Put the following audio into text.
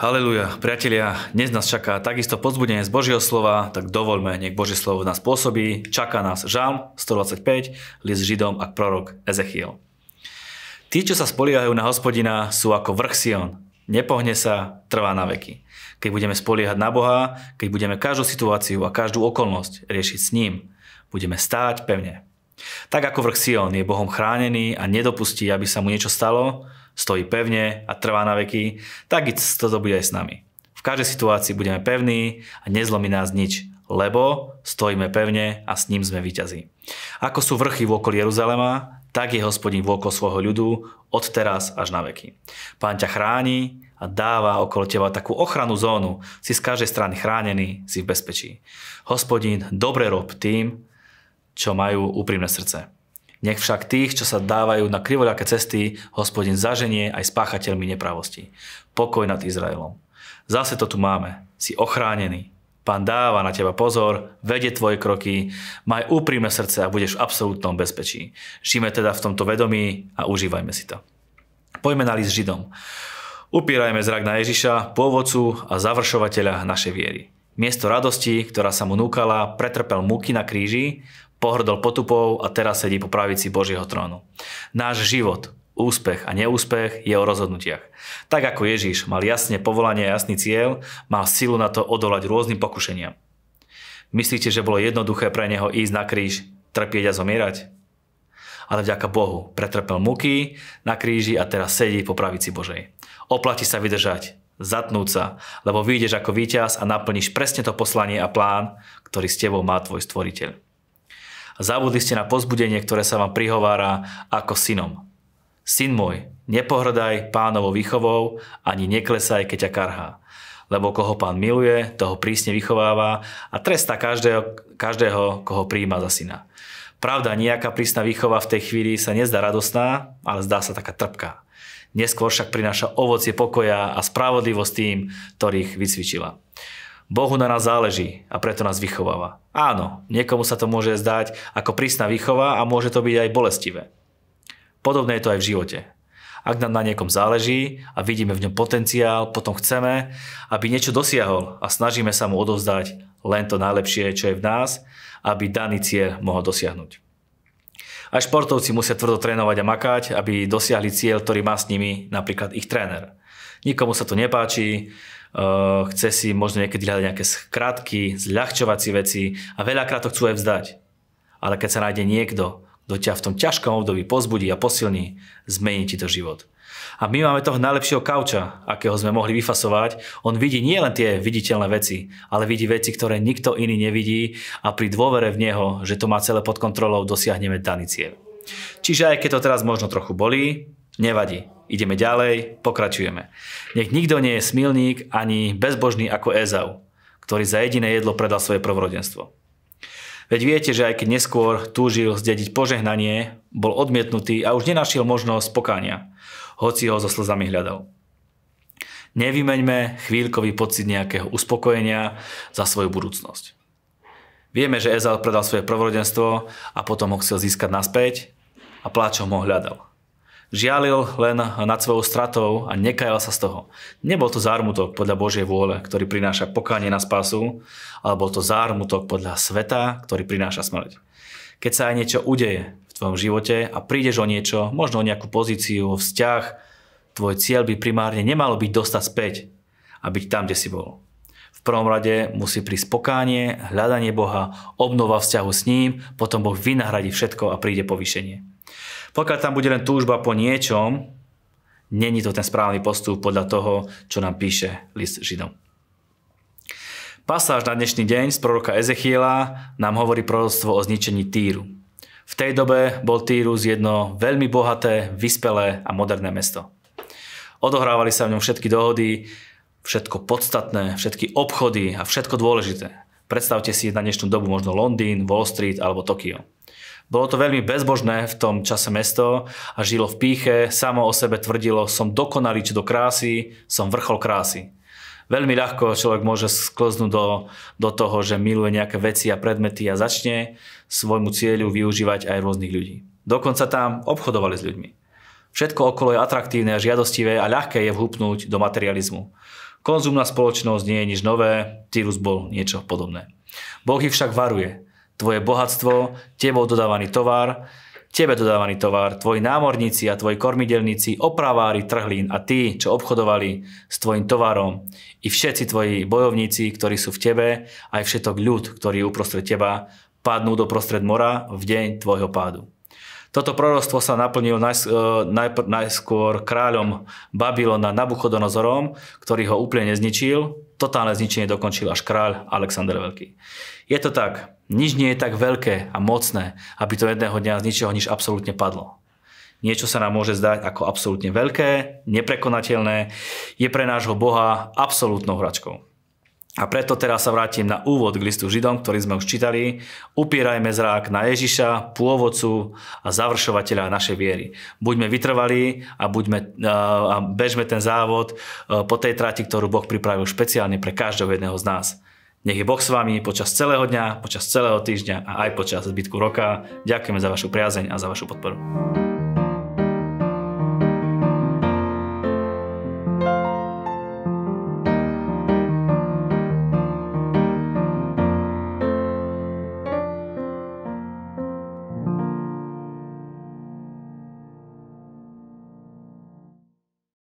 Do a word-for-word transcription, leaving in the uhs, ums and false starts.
Haleluja. Priatelia, dnes nás čaká takisto pozbudenie z Božieho slova, tak dovoľme, nech Božie slovo nás pôsobí. Čaká nás Žalm stodvadsaťpäť, list Židom a prorok Ezechiel. Tí, čo sa spoliehajú na Hospodina, sú ako vrch Sion. Nepohne sa, trvá na veky. Keď budeme spoliehať na Boha, keď budeme každú situáciu a každú okolnosť riešiť s ním, budeme stáť pevne. Tak ako vrch Sion je Bohom chránený a nedopustí, aby sa mu niečo stalo, stojí pevne a trvá na veky, tak toto bude aj s nami. V každej situácii budeme pevní a nezlomí nás nič, lebo stojíme pevne a s ním sme víťazi. Ako sú vrchy v okolí Jeruzalema, tak je Hospodin v okolí svojho ľudu od teraz až na veky. Pán ťa chráni a dáva okolo teba takú ochranu zónu, si z každej strany chránený, si v bezpečí. Hospodin, dobre rob tým, čo majú úprimné srdce. Nech však tých, čo sa dávajú na krivoľaké cesty, Hospodin zaženie aj s páchateľmi nepravosti. Pokoj nad Izraelom. Zase to tu máme. Si ochránený. Pán dáva na teba pozor, vedie tvoje kroky, maj úprimné srdce a budeš v absolútnom bezpečí. Žijme teda v tomto vedomí a užívajme si to. Poďme na list Židom. Upírajme zrak na Ježiša, pôvodcu a završovateľa našej viery. Miesto radosti, ktorá sa mu núkala, pretrpel múky na kríži, pohrdol potupou a teraz sedí po pravici Božieho trónu. Náš život, úspech a neúspech je o rozhodnutiach. Tak ako Ježiš mal jasne povolanie a jasný cieľ, mal silu na to odolať rôznym pokušeniam. Myslíte, že bolo jednoduché pre neho ísť na kríž, trpieť a zomierať? Ale vďaka Bohu pretrpel múky na kríži a teraz sedí po pravici Božej. Oplatí sa vydržať, zatnúť sa, lebo vyjdeš ako víťaz a naplníš presne to poslanie a plán, ktorý s tebou má tvoj stvoriteľ. Zabudli ste na pozbudenie, ktoré sa vám prihovára ako synom. Syn môj, nepohrdaj Pánovou výchovou, ani neklesaj, keď ťa karhá. Lebo koho Pán miluje, toho prísne vychováva a trestá každého, každého, koho prijíma za syna. Pravda, nejaká prísna výchova v tej chvíli sa nezdá radostná, ale zdá sa taká trpká. Neskôr však prináša ovocie pokoja a spravodlivosť tým, ktorých vycvičila. Bohu na nás záleží a preto nás vychováva. Áno, niekomu sa to môže zdať ako prísna výchova a môže to byť aj bolestivé. Podobné je to aj v živote. Ak nám na niekom záleží a vidíme v ňom potenciál, potom chceme, aby niečo dosiahol a snažíme sa mu odovzdať len to najlepšie, čo je v nás, aby daný cieľ mohol dosiahnuť. Aj športovci musia tvrdo trénovať a makať, aby dosiahli cieľ, ktorý má s nimi napríklad ich tréner. Nikomu sa to nepáči, chce si možno niekedy hľadať nejaké skratky, zľahčovacie veci a veľakrát to chcú aj vzdať. Ale keď sa nájde niekto, kto ťa v tom ťažkom období pozbudí a posilní, zmení ti to život. A my máme toho najlepšieho kauča, akého sme mohli vyfasovať. On vidí nielen tie viditeľné veci, ale vidí veci, ktoré nikto iný nevidí a pri dôvere v neho, že to má celé pod kontrolou, dosiahneme daný cieľ. Čiže aj keď to teraz možno trochu bolí, nevadí. Ideme ďalej, pokračujeme. Nech nikto nie je smilník ani bezbožný ako Ezau, ktorý za jediné jedlo predal svoje prvorodenstvo. Veď viete, že aj keď neskôr túžil zdediť požehnanie, bol odmietnutý a už nenašiel možnosť pokánia, hoci ho so slzami hľadal. Nevymeňme chvíľkový pocit nejakého uspokojenia za svoju budúcnosť. Vieme, že Ezau predal svoje prvorodenstvo a potom ho chcel získať naspäť a pláčom ho hľadal. Žialil len nad svojou stratou a nekajal sa z toho. Nebol to zármutok podľa Božej vôle, ktorý prináša pokánie na spásu, ale bol to zármutok podľa sveta, ktorý prináša smrť. Keď sa aj niečo udeje v tvojom živote a prídeš o niečo, možno o nejakú pozíciu, vzťah, tvoj cieľ by primárne nemalo byť dostať späť a byť tam, kde si bol. V prvom rade musí prísť pokánie, hľadanie Boha, obnova vzťahu s ním, potom Boh vynahradí všetko a príde povýšenie. Pokiaľ tam bude len túžba po niečom, není to ten správny postup podľa toho, čo nám píše list Židom. Pasáž na dnešný deň z proroka Ezechiela nám hovorí proroctvo o zničení Týru. V tej dobe bol Týrus jedno veľmi bohaté, vyspelé a moderné mesto. Odohrávali sa v ňom všetky dohody, všetko podstatné, všetky obchody a všetko dôležité. Predstavte si na dnešnú dobu možno Londýn, Wall Street alebo Tokio. Bolo to veľmi bezbožné v tom čase mesto a žilo v pýche, samo o sebe tvrdilo, som dokonalý čo do krásy, som vrchol krásy. Veľmi ľahko človek môže sklznúť do, do toho, že miluje nejaké veci a predmety a začne svojmu cieľu využívať aj rôznych ľudí. Dokonca tam obchodovali s ľuďmi. Všetko okolo je atraktívne a žiadostivé a ľahké je vhupnúť do materializmu. Konzumná spoločnosť nie je nič nové, Týrus bol niečo podobné. Boh ich však varuje. Tvoje bohatstvo, tebou dodávaný tovar, tebe dodávaný tovar, tvoji námorníci a tvoji kormidelníci, opravári trhlín a tí, čo obchodovali s tvojim tovarom, i všetci tvoji bojovníci, ktorí sú v tebe, aj všetok ľud, ktorý je uprostred teba, padnú do prostred mora v deň tvojho pádu. Toto proroctvo sa naplnilo najskôr kráľom Babylona Nabuchodonozorom, ktorý ho úplne nezničil. Totálne zničenie dokončil až kráľ Alexander Veľký. Je to tak, nič nie je tak veľké a mocné, aby to jedného dňa z ničoho nič absolútne padlo. Niečo sa nám môže zdať ako absolútne veľké, neprekonateľné, je pre nášho Boha absolútnou hračkou. A preto teraz sa vrátim na úvod k listu Židom, ktorý sme už čítali. Upierajme zrák na Ježiša, pôvodcu a završovateľa našej viery. Buďme vytrvalí a, buďme, a bežme ten závod po tej trati, ktorú Boh pripravil špeciálne pre každého jedného z nás. Nech je Boh s vami počas celého dňa, počas celého týždňa a aj počas zbytku roka. Ďakujeme za vašu priazeň a za vašu podporu.